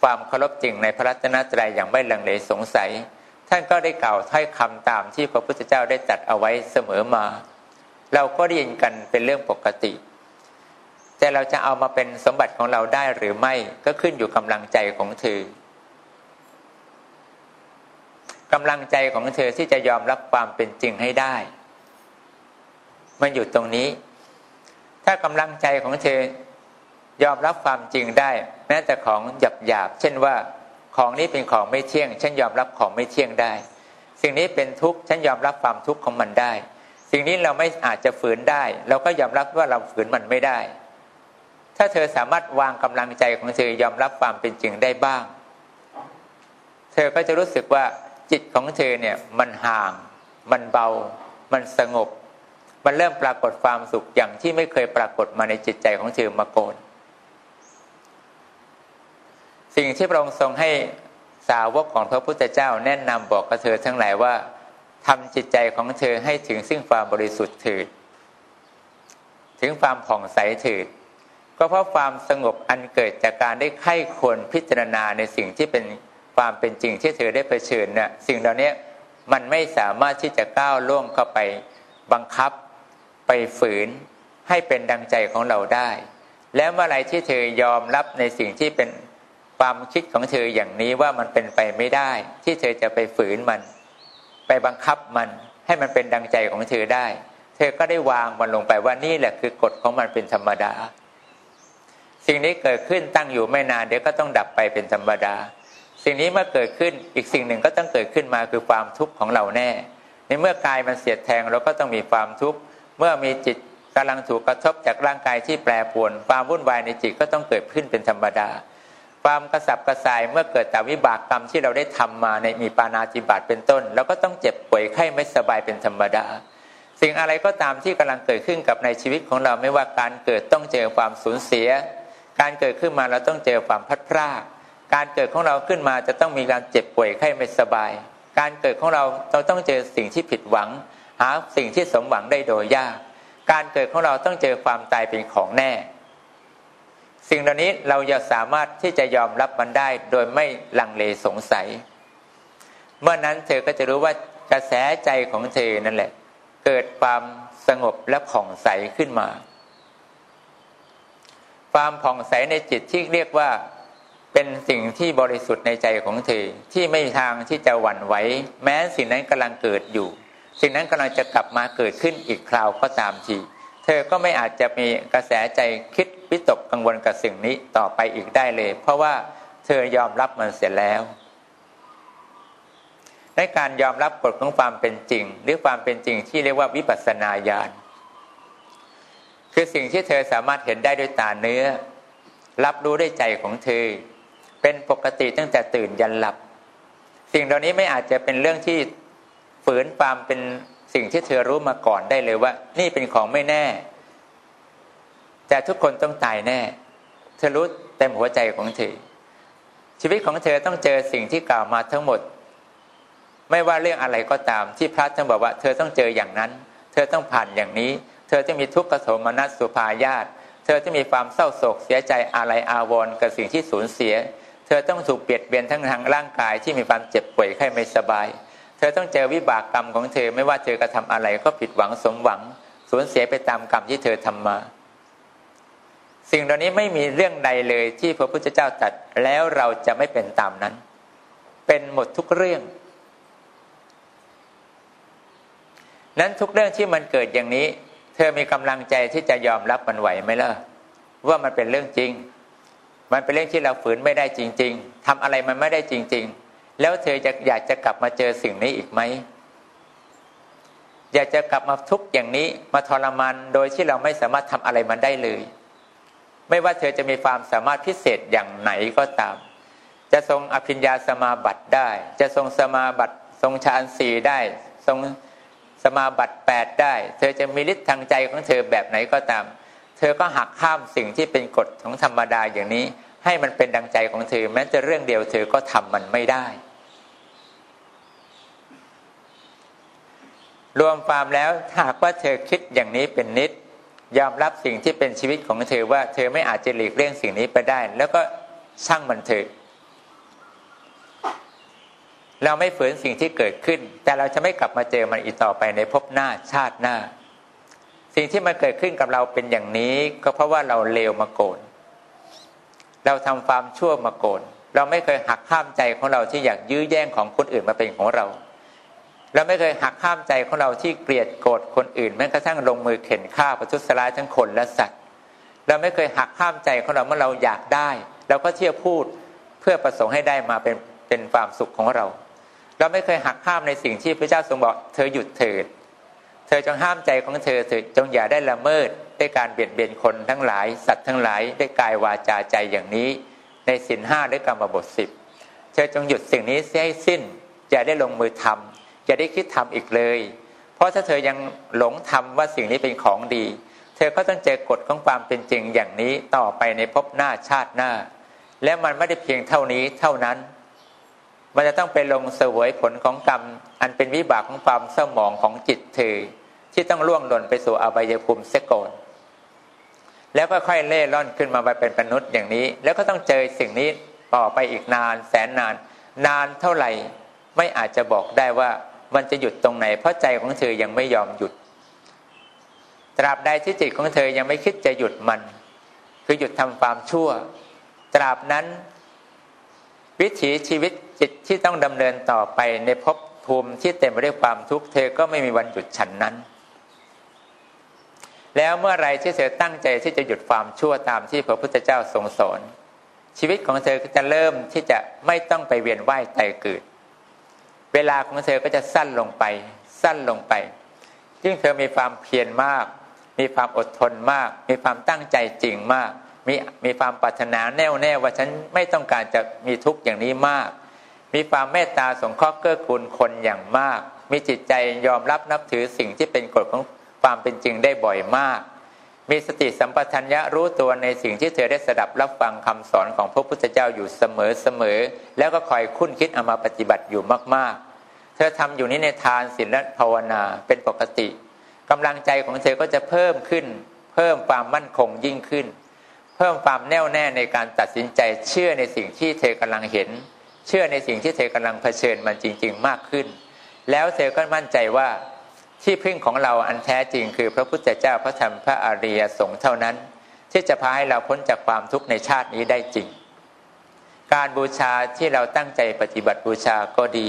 ความเคารพจริงในพระรัตนตรัยอย่างไม่ลังเลสงสัยท่านก็ได้กล่าวถ้อยคำตามที่พระพุทธเจ้าได้ตรัสเอาไว้เสมอมาเราก็ได้ยินกันเป็นเรื่องปกติแต่เราจะเอามาเป็นสมบัติของเราได้หรือไม่ก็ขึ้นอยู่กำลังใจของเธอกำลังใจของเธอที่จะยอมรับความเป็นจริงให้ได้มันอยู่ตรงนี้ถ้ากำลังใจของเธอยอมรับความจริงได้แม้แต่ของหยาบๆเช่นว่าของนี้เป็นของไม่เที่ยงฉันยอมรับของไม่เที่ยงได้สิ่งนี้เป็นทุกข์ฉันยอมรับความทุกข์ของมันได้สิ่งนี้เราไม่อาจจะฝืนได้เราก็ยอมรับว่าเราฝืนมันไม่ได้ถ้าเธอสามารถวางกำลังใจของเธอยอมรับความเป็นจริงได้บ้างเธอก็จะรู้สึกว่าจิตของเธอเนี่ยมันห่างมันเบามันสงบมันเริ่มปรากฏความสุขอย่างที่ไม่เคยปรากฏมาในจิตใจของเธอมาก่อนสิ่งที่พระองค์ทรงให้สาวกของพระพุทธเจ้าแนะนำบอกกับเธอทั้งหลายว่าทำจิตใจของเธอให้ถึงซึ่งความบริสุทธิ์เถิดถึงความผ่องใสเถิดก็เพราะความสงบอันเกิดจากการได้ไข้ควรพิจารณาในสิ่งที่เป็นความเป็นจริงที่เธอได้เผชิญน่ะสิ่งเหล่านี้มันไม่สามารถที่จะก้าวล่วงเข้าไปบังคับไปฝืนให้เป็นดังใจของเราได้แล้วเมื่อไรที่เธอยอมรับในสิ่งที่เป็นความคิดของเธออย่างนี้ว่ามันเป็นไปไม่ได้ที่เธอจะไปฝืนมันไปบังคับมันให้มันเป็นดังใจของเธอได้เธ ธอก็ได้วางมันลงไปว่านี่แหละคือกฎของมันเป็นธรรมดาสิ่งนี้เกิดขึ้นตั้งอยู่ไม่นานเดี๋ยวก็ต้องดับไปเป็นธรรมดาสิ่งนี้เมื่อเกิดขึ้นอีกสิ่งหนึ่งก็ต้องเกิดขึ้นมาคือความทุกข์ของเราแน่ในเมื่อกายมันเสียดแทงเราก็ต้องมีความทุกข์เมื่อมีจิตกำลังถูกกระทบจากร่างกายที่แปรปรวนความวุ่นวายในจิตก็ต้องเกิดขึ้นเป็นธรรมดาความกระสับกระส่ายเมื่อเกิดจากวิบากกรรมที่เราได้ทำมาในมีปาณาติบาตเป็นต้นเราก็ต้องเจ็บป่วยไข้ไม่สบายเป็นธรรมดาสิ่งอะไรก็ตามที่กำลังเกิดขึ้นกับในชีวิตของเราไม่ว่าการเกิดต้องเจอความสูญเสียการเกิดขึ้นมาเราต้องเจอความพัดพรากการเกิดของเราขึ้นมาจะต้องมีการเจ็บป่วยไข้ไม่สบายการเกิดของเราเราต้องเจอสิ่งที่ผิดหวังหาสิ่งที่สมหวังได้โดยยากการเกิดของเราต้องเจอความตายเป็นของแน่สิ่งเหล่านี้เราจะสามารถที่จะยอมรับมันได้โดยไม่ลังเลสงสัยเมื่อนั้นเธอก็จะรู้ว่ากระแสใจของเธอนั่นแหละเกิดความสงบและผ่องใสขึ้นมาความผ่องใสในจิตที่เรียกว่าเป็นสิ่งที่บริสุทธิ์ในใจของเธอที่ไม่มีทางที่จะหวั่นไหวแม้สิ่งนั้นกำลังเกิดอยู่สิ่งนั้นกำลังจะกลับมาเกิดขึ้นอีกคราวก็ตามทีเธอก็ไม่อาจจะมีกระแสใจคิดวิตกกังวลกับสิ่งนี้ต่อไปอีกได้เลยเพราะว่าเธอยอมรับมันเสร็จแล้วในการยอมรับกฎของความเป็นจริงหรือความเป็นจริงที่เรียกว่าวิปัสสนาญาณคือสิ่งที่เธอสามารถเห็นได้ด้วยตาเนื้อรับรู้ด้วยใจของเธอเป็นปกติตั้งแต่ตื่นยันหลับสิ่งเหล่านี้ไม่อาจจะเป็นเรื่องที่ฝืนความเป็นสิ่งที่เธอรู้มาก่อนได้เลยว่านี่เป็นของไม่แน่แต่ทุกคนต้องตายแน่เธอรู้เต็มหัวใจของเธอชีวิตของเธอต้องเจอสิ่งที่กล่าวมาทั้งหมดไม่ว่าเรื่องอะไรก็ตามที่พระท่านบอกว่าเธอต้องเจออย่างนั้นเธอต้องผ่านอย่างนี้เธอจะมีทุกขโสมนัสสุภายาสเธอจะมีความเศร้าโศกเสียใจอะไรอาวรณ์กับสิ่งที่สูญเสียเธอต้องถูกเบียดเบียนทั้งทางร่างกายที่มีความเจ็บป่วยไข้ไม่สบายเธอต้องเจอวิบากกรรมของเธอไม่ว่าเธอกระทำอะไรก็ผิดหวังสมหวังสูญเสียไปตามกรรมที่เธอทำมาสิ่งเหล่านี้ไม่มีเรื่องใดเลยที่พระพุทธเจ้าตรัสแล้วเราจะไม่เป็นตามนั้นเป็นหมดทุกเรื่องนั้นทุกเรื่องที่มันเกิดอย่างนี้เธอมีกำลังใจที่จะยอมรับมันไหวไหมล่ะว่ามันเป็นเรื่องจริงมันเป็นเรื่องที่เราฝืนไม่ได้จริงๆทำอะไรมันไม่ได้จริงๆแล้วเธอจะอยากจะกลับมาเจอสิ่งนี้อีกไหมอยากจะกลับมาทุกข์อย่างนี้มาทรมานโดยที่เราไม่สามารถทำอะไรมันได้เลยไม่ว่าเธอจะมีความสามารถพิเศษอย่างไหนก็ตามจะทรงอภิญญาสมาบัติได้จะทรงสมาบัติทรงฌานสี่ได้ทรงสมาบัติแปดได้เธอจะมีฤทธิ์ทางใจของเธอแบบไหนก็ตามเธอก็หักข้ามสิ่งที่เป็นกฎของธรรมดาอย่างนี้ให้มันเป็นดังใจของเธอแม้จะเรื่องเดียวเธอก็ทำมันไม่ได้รวมความแล้วหากว่าเธอคิดอย่างนี้เป็นนิดยอมรับสิ่งที่เป็นชีวิตของเธอว่าเธอไม่อาจจะหลีกเลี่ยงสิ่งนี้ไปได้แล้วก็ช่างมันเถอะเราไม่ฝืนสิ่งที่เกิดขึ้นแต่เราจะไม่กลับมาเจอมันอีกต่อไปในภพหน้าชาติหน้าสิ่งที่มันเกิดขึ้นกับเราเป็นอย่างนี้ก็เพราะว่าเราเลวมาก่อนเราทำความชั่วมาก่อนเราไม่เคยหักข้ามใจของเราที่อยากยื้อแย่งของคนอื่นมาเป็นของเราเราไม่เคยหักข้ามใจของเราที่เกลียดโกรธคนอื่นแม้กระทั่งลงมือเข็นฆ่าประทุษร้ายทั้งคนและสัตว์เราไม่เคยหักข้ามใจของเราเมื่อเราอยากได้เราก็เที่ยวพูดเพื่อประสงค์ให้ได้มาเป็นเป็นความสุขของเราเราไม่เคยหักข้ามในสิ่งที่พระเจ้าทรงบอกเธอหยุดเถิดเธอจงห้ามใจของเธอเธอจงอย่าได้ละเมิดด้วยการเบียดเบียนคนทั้งหลายสัตว์ทั้งหลายด้วยกายวาจาใจอย่างนี้ในศีลห้าด้วยกรรมบทสิบเธอจงหยุดสิ่งนี้เสียให้สิ้นอย่าได้ลงมือทำอย่าได้คิดทำอีกเลยเพราะถ้าเธอยังหลงทำว่าสิ่งนี้เป็นของดีเธอก็ต้องเจอกฎของความเป็นจริงอย่างนี้ต่อไปในภพหน้าชาติหน้าและมันไม่ได้เพียงเท่านี้เท่านั้นมันจะต้องไปลงเสวยผลของกรรมอันเป็นวิบากของความเศร้าหมองของจิตเธอที่ต้องล่วงหล่นไปสู่อบายภูมิเสียก่อนแล้วก็ค่อยเล่ร่อนขึ้นมาไปเป็นมนุษย์อย่างนี้แล้วก็ต้องเจอสิ่งนี้ต่อไปอีกนานแสนนานนานเท่าไหร่ไม่อาจจะบอกได้ว่ามันจะหยุดตรงไหนเพราะใจของเธอยังไม่ยอมหยุดตราบใดที่จิตของเธอยังไม่คิดจะหยุดมันคือหยุดทำความชั่วตราบนั้นวิถีชีวิตจิตที่ต้องดำเนินต่อไปในภพภูมิที่เต็มไปด้วยความทุกข์เธอก็ไม่มีวันหยุดฉันนั้น แล้วเมื่อไรที่เธอตั้งใจที่จะหยุดความชั่วตามที่พระพุทธเจ้าทรงสอนชีวิตของเธอก็จะเริ่มที่จะไม่ต้องไปเวียนว่ายตายเกิดเวลาของเธอก็จะสั้นลงไปสั้นลงไปยิ่งเธอมีความเพียรมากมีความอดทนมากมีความตั้งใจจริงมากมีมีความปรารถนาแน่วแน่ว่าฉันไม่ต้องการจะมีทุกข์อย่างนี้มากมีความเมตตาสงเคราะห์เกื้อกูลคนอย่างมากมีจิตใจยอมรับนับถือสิ่งที่เป็นกฎของความเป็นจริงได้บ่อยมากมีสติสัมปชัญญะรู้ตัวในสิ่งที่เธอได้สดับรับฟังคำสอนของพระพุทธเจ้าอยู่เสมอๆแล้วก็คอยคุ้นคิดเอามาปฏิบัติอยู่มากๆเธอทำอยู่นี้ในทานศีลและภาวนาเป็นปกติกำลังใจของเธอก็จะเพิ่มขึ้นเพิ่มความมั่นคงยิ่งขึ้นเพิ่มความแน่วแน่ในการตัดสินใจเชื่อในสิ่งที่เธอกำลังเห็นเชื่อในสิ่งที่เธอกำลังเผชิญมันจริงๆมากขึ้นแล้วเธอก็มั่นใจว่าที่พึ่งของเราอันแท้จริงคือพระพุทธเจ้าพระธรรมพระอริยสงฆ์เท่านั้นที่จะพาให้เราพ้นจากความทุกข์ในชาตินี้ได้จริงการบูชาที่เราตั้งใจปฏิบัติบูชาก็ดี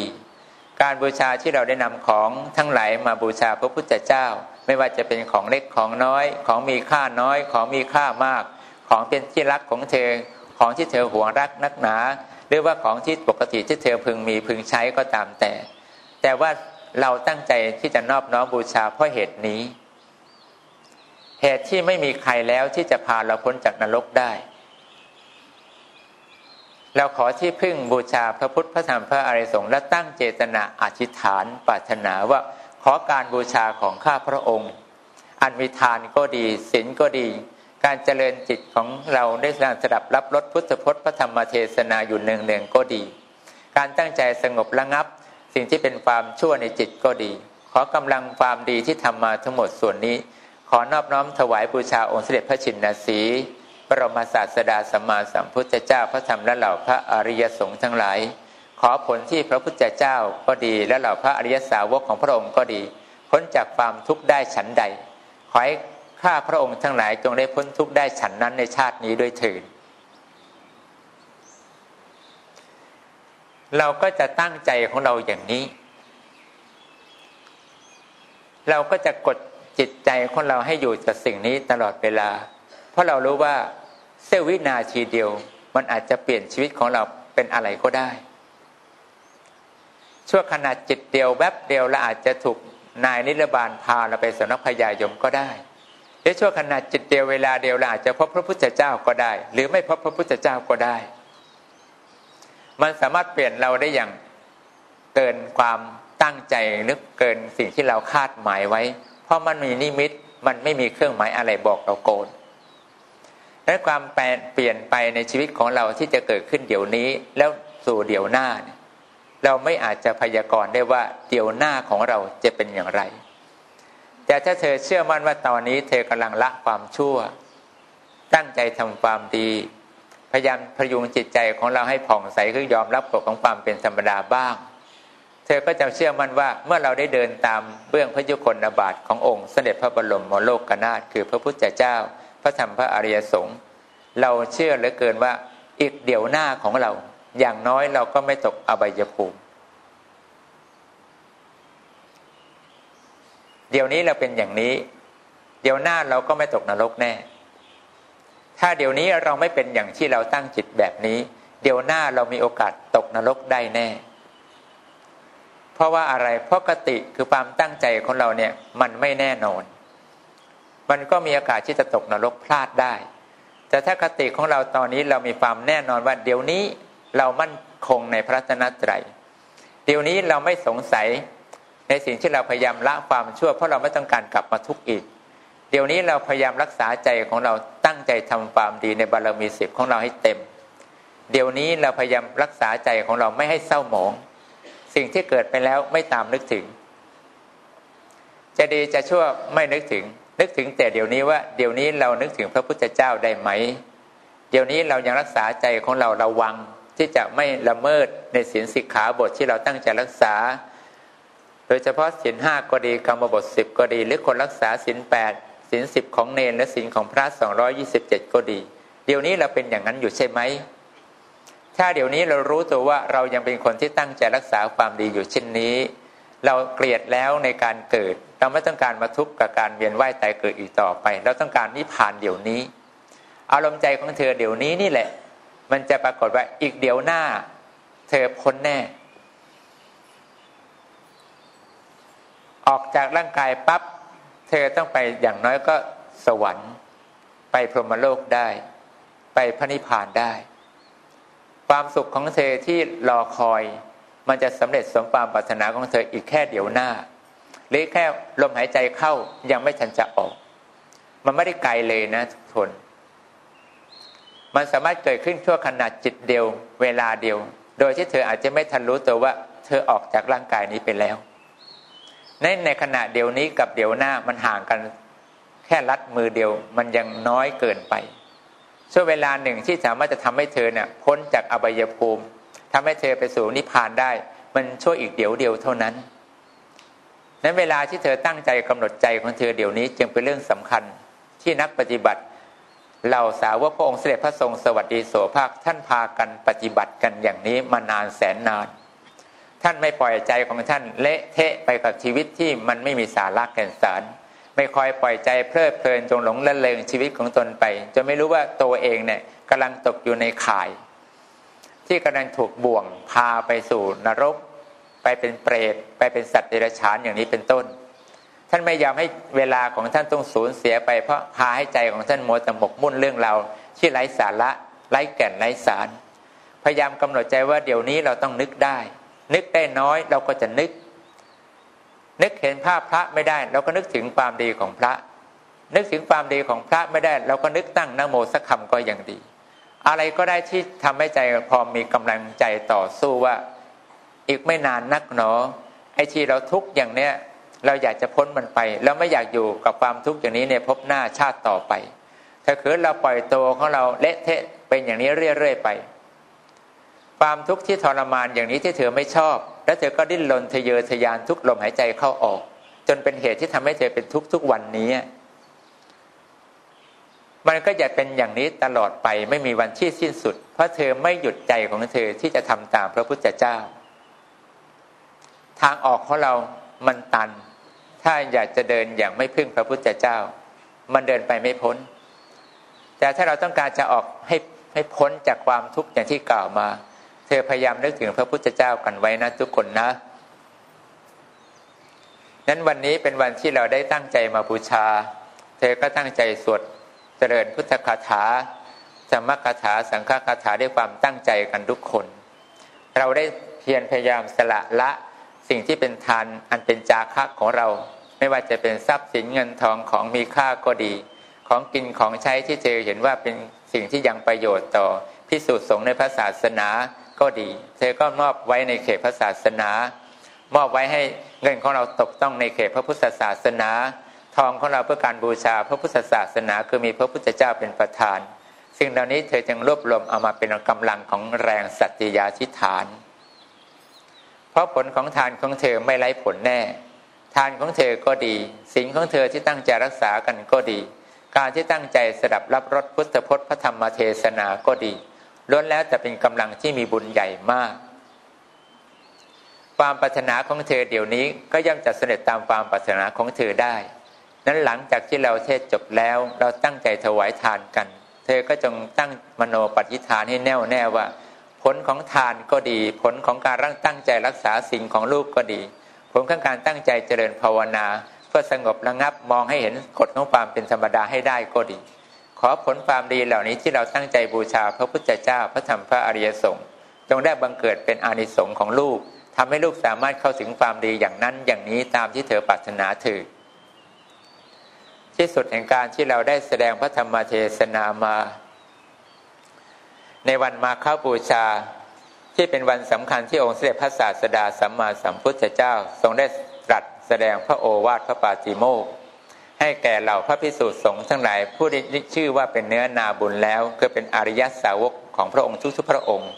การบูชาที่เราได้นำของทั้งหลายมาบูชาพระพุทธเจ้าไม่ว่าจะเป็นของเล็กของน้อยของมีค่าน้อยของมีค่ามากของเป็นที่รักของเธอของที่เธอหวงรักนักหนาหรือว่าของที่ปกติที่เธอพึงมีพึงใช้ก็ตามแต่แต่ว่าเราตั้งใจที่จะนอบน้อมบูชาเพราะเหตุนี้เหตุที่ไม่มีใครแล้วที่จะพาเราพ้นจากนรกได้เราขอที่พึ่งบูชาพระพุทธพระธรรมพระอริยสงฆ์และตั้งเจตนาอธิษฐานปรารถนาว่าขอการบูชาของข้าพระองค์อันมีทานก็ดีศีลก็ดีการเจริญจิตของเราได้สดับรับรสพุทธพจน์พระธรรมเทศนาอยู่เนืองๆก็ดีการตั้งใจสงบระงับสิ่งที่เป็นความชั่วในจิตก็ดีขอกำลังความดีที่ทำมาทั้งหมดส่วนนี้ขอนอบน้อมถวายบูชาองค์เสด็จพระชินสีห์พระบรมศาสดาสัมมาสัมพุทธเจ้าพระธรรมและเหล่าพระอริยสงฆ์ทั้งหลายขอผลที่พระพุทธเจ้าก็ดีและเหล่าพระอริยสาวกของพระองค์ก็ดีพ้นจากความทุกข์ได้ฉันใดขอให้ข้าพระองค์ทั้งหลายจงได้พ้นทุกข์ได้ฉันนั้นในชาตินี้ด้วยเถิดเราก็จะตั้งใจของเราอย่างนี้เราก็จะกดจิตใจของเราให้อยู่กับสิ่งนี้ตลอดเวลาเพราะเรารู้ว่าเสี้ยววินาทีเดียวมันอาจจะเปลี่ยนชีวิตของเราเป็นอะไรก็ได้ชั่วขณะจิตเดียวแวบเดียวเราอาจจะถูกนายนิรบาลพาเราไปสำนักพญายมก็ได้หรือชั่วขณะจิตเดียวเวลาเดียวเราอาจจะพบพระพุทธเจ้าก็ได้หรือไม่พบพระพุทธเจ้าก็ได้มันสามารถเปลี่ยนเราได้อย่างเกินความตั้งใจหรือเกินสิ่งที่เราคาดหมายไว้เพราะมันมีนิมิตมันไม่มีเครื่องหมายอะไรบอกเราโกนและความเปลี่ยนไปในชีวิตของเราที่จะเกิดขึ้นเดี๋ยวนี้แล้วสู่เดี๋ยวหน้าเราไม่อาจจะพยากรณ์ได้ว่าเดี๋ยวหน้าของเราจะเป็นอย่างไรแต่ถ้าเธอเชื่อมั่นว่าตอนนี้เธอกำลังละความชั่วตั้งใจทำความดีพยายามพยุงจิตใจของเราให้ผ่องใสคือยอมรับกฎของความเป็นธรรมดาบ้างเธอก็จะเชื่อมั่นว่าเมื่อเราได้เดินตามเบื้องพระยุคลบาทขององค์เสด็จพระบรมโลกนาถคือพระพุทธเจ้าพระธรรมพระอริยสงฆ์เราเชื่อเหลือเกินว่าอีกเดี๋ยวหน้าของเราอย่างน้อยเราก็ไม่ตกอบายภูมิเดี๋ยวนี้เราเป็นอย่างนี้เดี๋ยวหน้าเราก็ไม่ตกนรกแน่ถ้าเดี๋ยวนี้เราไม่เป็นอย่างที่เราตั้งจิตแบบนี้เดี๋ยวหน้าเรามีโอกาสตกนรกได้แน่เพราะว่าอะไรเพราะกติคือความตั้งใจของเราเนี่ยมันไม่แน่นอนมันก็มีโอกาสที่จะตกนรกพลาดได้แต่ถ้ากติของเราตอนนี้เรามีความแน่นอนว่าเดี๋ยวนี้เรามั่นคงในพระรัตนตรัยเดี๋ยวนี้เราไม่สงสัยในสิ่งที่เราพยายามละความชั่วเพราะเราไม่ต้องการกลับมาทุกข์อีกเดี๋ยวนี้เราพยายามรักษาใจของเราตั้งใจทำความดีในบารมีสิบของเราให้เต็มเดี๋ยวนี้เราพยายามรักษาใจของเราไม่ให้เศร้าหมองสิ่งที่เกิดไปแล้วไม่ตามนึกถึงจะดีจะชั่วไม่นึกถึงนึกถึงแต่เดี๋ยวนี้ว่าเดี๋ยวนี้เรานึกถึงพระพุทธเจ้าได้ไหมเดี๋ยวนี้เรายังรักษาใจของเราระวังที่จะไม่ละเมิดในศีลสิกขาบทที่เราตั้งใจรักษาโดยเฉพาะศีลห้าก็ดีกรรมบทสิบก็ดีหรือคนรักษาศีลแปดศีลสิบของเนรและศีลของพระสองร้อยยี่สิบเจ็ดก็ดีเดี๋ยวนี้เราเป็นอย่างนั้นอยู่ใช่ไหมถ้าเดี๋ยวนี้เรารู้ตัวว่าเรายังเป็นคนที่ตั้งใจรักษาความดีอยู่เช่นนี้เราเกลียดแล้วในการเกิด เราไม่ต้องการมาทุกข์กับการเวียนว่ายตายเกิดอีกต่อไปเราต้องการนิพพานเดี๋ยวนี้อารมณ์ใจของเธอเดี๋ยวนี้นี่แหละมันจะปรากฏว่าอีกเดี๋ยวหน้าเธอพ้นแน่ออกจากร่างกายปั๊บเธอต้องไปอย่างน้อยก็สวรรค์ไปพรหมโลกได้ไปพระนิพพานได้ความสุขของเธอที่รอคอยมันจะสำเร็จสมความปรารถนาของเธออีกแค่เดี๋ยวหน้าหรือแค่ลมหายใจเข้ายังไม่ทันจะออกมันไม่ได้ไกลเลยนะทุกคนมันสามารถเกิดขึ้นชั่วขณะจิตเดียวเวลาเดียวโดยที่เธออาจจะไม่ทันรู้ตัวว่าเธอออกจากร่างกายนี้ไปแล้วในในขณะเดียวนี้กับเดี๋ยวหน้ามันห่างกันแค่ลัดมือเดียวมันยังน้อยเกินไปช่วงเวลาหนึ่งที่สามารถจะทำให้เธอเนี่ยพ้นจากอบายภูมิทำให้เธอไปสู่นิพพานได้มันช่วยอีกเดี๋ยวเดียวเท่านั้นนั้นเวลาที่เธอตั้งใจกำหนดใจของเธอเดี๋ยวนี้จึงเป็นเรื่องสำคัญที่นักปฏิบัติเหล่าสาวกพระองค์เสด็จพระทรงสวัสดีโสภาคท่านพากันปฏิบัติกันอย่างนี้มานานแสนนานท่านไม่ปล่อยใจของท่านเละเทะไปกับชีวิตที่มันไม่มีสาระแก่นสารไม่คอยปล่อยใจเพลิดเพลินจงหลงละเลงชีวิตของตนไปจนไม่รู้ว่าตัวเองเนี่ยกำลังตกอยู่ในข่ายที่กำลังถูกบ่วงพาไปสู่นรกไปเป็นเปรตไปเป็นสัตว์เดรัจฉานอย่างนี้เป็นต้นท่านไม่ยอมให้เวลาของท่านต้องสูญเสียไปเพราะพาให้ใจของท่านมัวแต่หมกมุ่นเรื่องราวที่ไร้สาระไร้แก่นไร้สารพยายามกำหนดใจว่าเดี๋ยวนี้เราต้องนึกได้นึกได้น้อยเราก็จะนึกนึกเห็นภาพพระไม่ได้เราก็นึกถึงความดีของพระนึกถึงความดีของพระไม่ได้เราก็นึกตั้งนะโมสักคำก็ยังดีอะไรก็ได้ที่ทำให้ใจพอมีกำลังใจต่อสู้ว่าอีกไม่นานนักหนอไอ้ที่เราทุกข์อย่างเนี้ยเราอยากจะพ้นมันไปเราไม่อยากอยู่กับความทุกข์อย่างนี้ในภพหน้าชาติต่อไปถ้าคือเราปล่อยตัวของเราเละเทะเป็นอย่างนี้เรื่อยๆไปความทุกข์ที่ทรมานอย่างนี้ที่เธอไม่ชอบและเธอก็ดิ้นรนทะเยอทะยานทุกลมหายใจเข้าออกจนเป็นเหตุที่ทำให้เธอเป็นทุกข์ทุกวันนี้มันก็จะเป็นอย่างนี้ตลอดไปไม่มีวันที่สิ้นสุดเพราะเธอไม่หยุดใจของเธอที่จะทำตามพระพุทธเจ้าทางออกของเรามันตันถ้าอยากจะเดินอย่างไม่พึ่งพระพุทธเจ้ามันเดินไปไม่พ้นแต่ถ้าเราต้องการจะออกให้ให้พ้นจากความทุกข์อย่างที่กล่าวมาเธอพยายามนึกถึงพระพุทธเจ้ากันไว้นะทุกคนนะนั้นวันนี้เป็นวันที่เราได้ตั้งใจมาบูชาเธอก็ตั้งใจสวดเจริญพุทธคาถาธรรมคาถาสังฆคาถาด้วยความตั้งใจกันทุกคนเราได้เพียรพยายามสละละสิ่งที่เป็นทานอันเป็นจาคะของเราไม่ว่าจะเป็นทรัพย์สินเงินทองของมีค่าก็ดีของกินของใช้ที่เจอเห็นว่าเป็นสิ่งที่ยังประโยชน์ต่อภิกษุสงฆ์ในพระศาสนาก็ดีเธอก็มอบไว้ในเขตพระศาสนามอบไว้ให้เงินของเราตกต้องในเขตพระพุทธศาสนาทองของเราเพื่อการบูชาพระพุทธศาสนาคือมีพระพุทธเจ้าเป็นประธานสิ่งเหล่านี้เธอจึงรวบรวมเอามาเป็นกำลังของแรงสัจจะยาธิฐานเพราะผลของทานของเธอไม่ไร้ผลแน่ทานของเธอก็ดีศีลของเธอที่ตั้งใจรักษากันก็ดีการที่ตั้งใจสดับรับรสพุทธพจน์พระธรรมเทศนาก็ดีล้วนแล้วแต่เป็นกำลังที่มีบุญใหญ่มากความปรารถนาของเธอเดี๋ยวนี้ก็ย่อมจะสำเร็จตามความปรารถนาของเธอได้นั้นหลังจากที่เราเทศจบแล้วเราตั้งใจถวายทานกันเธอก็จงตั้งมโนปฏิฐานให้แน่วแน่ว่าผลของทานก็ดีผลของการตั้งใจรักษาศีลของลูกก็ดีผลของการตั้งใจเจริญภาวนาเพื่อสงบระงับมองให้เห็นกฎของความเป็นธรรมดาให้ได้ก็ดีขอผลความดีเหล่านี้ที่เราตั้งใจบูชาพระพุทธเจ้าพระธรรมพระอริยสงฆ์จงได้บังเกิดเป็นอานิสงส์ของลูกทำให้ลูกสามารถเข้าถึงความดีอย่างนั้นอย่างนี้ตามที่เธอปรารถนาเถิดที่สุดแห่งการที่เราได้แสดงพระธรรมเทศนามาในวันมาฆบูชาที่เป็นวันสำคัญที่องค์เสด็จพระศาสดาสัมมาสัมพุทธเจ้าทรงได้ตรัสแสดงพระโอวาทพระปาติโมกข์ให้แก่เหล่าพระภิกษุสงฆ์ทั้งหลายผู้ได้ชื่อว่าเป็นเนื้อนาบุญแล้วคือเป็นอริยสาวกของพระองค์ทุกๆพระองค์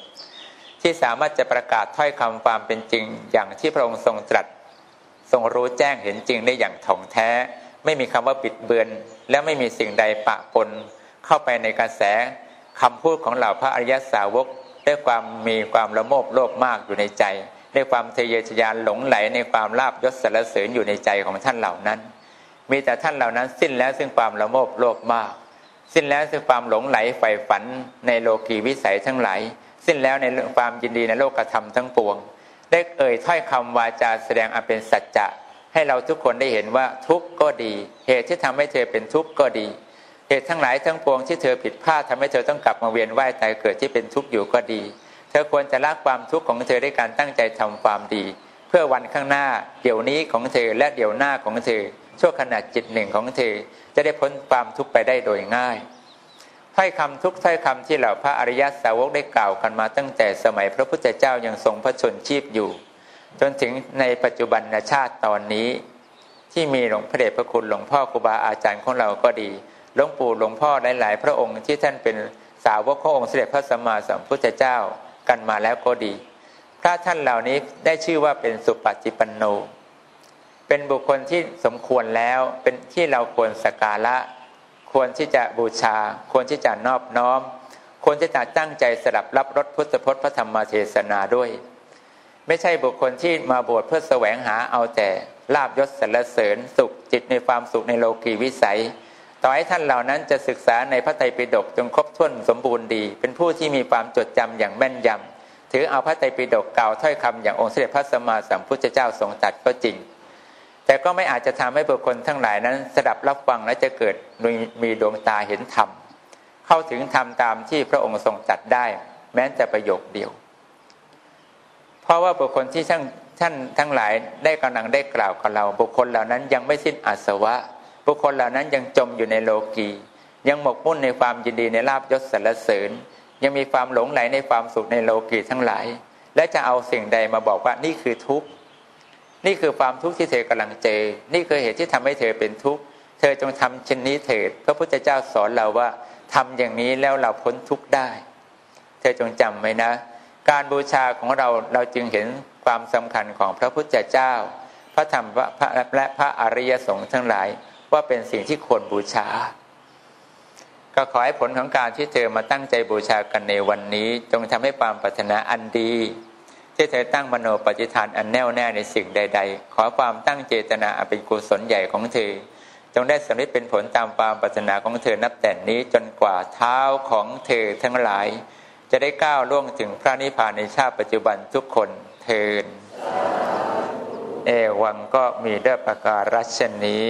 ที่สามารถจะประกาศถ้อยคำความเป็นจริงอย่างที่พระองค์ทรงตรัสทรงรู้แจ้งเห็นจริงได้อย่างถ่องแท้ไม่มีคำว่าบิดเบือนและไม่มีสิ่งใดปะปนเข้าไปในกระแสคำพูดของเหล่าพระอริยสาวกด้วยความมีความละโมบโลภมากอยู่ในใจ ด้วยความทะเยอทะยานหลงไหลในความลาภยศสรรเสริญอยู่ในใจของท่านเหล่านั้นมีแต่ท่านเหล่านั้นสิ้นแล้วซึ่งความละโมบโลภมากสิ้นแล้วซึ่งความหลงไหลใฝ่ฝันในโลกีวิสัยทั้งหลายสิ้นแล้วในความยินดีในโลกธรรมทั้งปวงได้เอ่ยถ้อยคำวาจาแสดงอันเป็นสัจจะให้เราทุกคนได้เห็นว่าทุกข์ก็ดีเหตุที่ทำให้เธอเป็นทุกข์ก็ดีเหตุทั้งหลายทั้งปวงที่เธอผิดพลาดทำให้เธอต้องกลับมาเวียนว่ายตายเกิดที่เป็นทุกข์อยู่ก็ดีเธอควรจะละความทุกข์ของเธอด้วยการตั้งใจทำความดีเพื่อวันข้างหน้าเดี๋ยวนี้ของเธอและเดี๋ยวหน้าของเธอชั่วขณะจิตหนึ่งของเธอจะได้พ้นความทุกข์ไปได้โดยง่ายถ้อยคำทุกถ้อยคำที่เหล่าพระอริยสาวกได้กล่าวกันมาตั้งแต่สมัยพระพุทธเจ้ายังทรงพระชนชีพอยู่จนถึงในปัจจุบันชาติตอนนี้ที่มีหลวงพ่อเดชพระคุณหลวงพ่อครูบาอาจารย์ของเราก็ดีหลวงปู่หลวงพ่อหลายๆพระองค์ที่ท่านเป็นสาวกขององค์เสด็จพระสัมมาสัมพุทธเจ้ากันมาแล้วก็ดีพระท่านเหล่านี้ได้ชื่อว่าเป็นสุปฏิปันโนเป็นบุคคลที่สมควรแล้วเป็นที่เราควรสักการะควรที่จะบูชาควรที่จะนอบน้อมควรที่จะตั้งใจสดับรับรสพุทธพจน์พระธรรมเทศนาด้วยไม่ใช่บุคคลที่มาบวชเพื่อแสวงหาเอาแต่ลาภยศสรรเสริญสุขจิตในความสุขในโลกีวิสัยต่อให้ท่านเหล่านั้นจะศึกษาในพระไตรปิฎกจนครบถ้วนสมบูรณ์ดีเป็นผู้ที่มีความจดจำอย่างแม่นยำถือเอาพระไตรปิฎกกล่าวถ้อยคำอย่างองค์เสด็จพระสัมมาสัมพุทธเจ้าทรงตรัสก็จริงแต่ก็ไม่อาจจะทำให้บุคคลทั้งหลายนั้นสดับรับฟังและจะเกิดมีดวงตาเห็นธรรมเข้าถึงธรรมตามที่พระองค์ทรงตรัสได้แม้แต่ประโยคเดียวเพราะว่าบุคคลที่ท่านท่านทั้งหลายได้กำลังได้กล่าวกับเราบุคคลเหล่านั้นยังไม่สิ้นอาสวะบุคคลเหล่านั้นยังจมอยู่ในโลกียังหมกมุ่นในความยินดีในลาภยศสรรเสริญยังมีความหลงไหลในความสุขในโลกีทั้งหลายและจะเอาสิ่งใดมาบอกว่านี่คือทุกข์นี่คือความทุกข์ที่เธอกำลังเจอนี่คือเหตุที่ทำให้เธอเป็นทุกข์เธอจงทำเช่นนี้เถิดพระพุทธเจ้าสอนเราว่าทำอย่างนี้แล้วเราพ้นทุกข์ได้เธอจงจำไว้นะการบูชาของเราเราจึงเห็นความสำคัญของพระพุทธเจ้าพระธรรมและพระอริยสงฆ์ทั้งหลายว่าเป็นสิ่งที่ควรบูชาก็ขอให้ผลของการที่เธอมาตั้งใจบูชากันในวันนี้จงทำให้ความปรารถนาอันดีที่เธอตั้งมโนปฏิฐานอันแน่วแน่ในสิ่งใดๆขอความตั้งเจตนาอันเป็นกุศลใหญ่ของเธอจงได้สำเร็จเป็นผลตามความปรารถนาของเธอนับแต่นี้จนกว่าเท้าของเธอทั้งหลายจะได้ก้าวล่วงถึงพระนิพพานในชาติปัจจุบันทุกคนเทินเอวังก็มีด้วยประการฉะนี้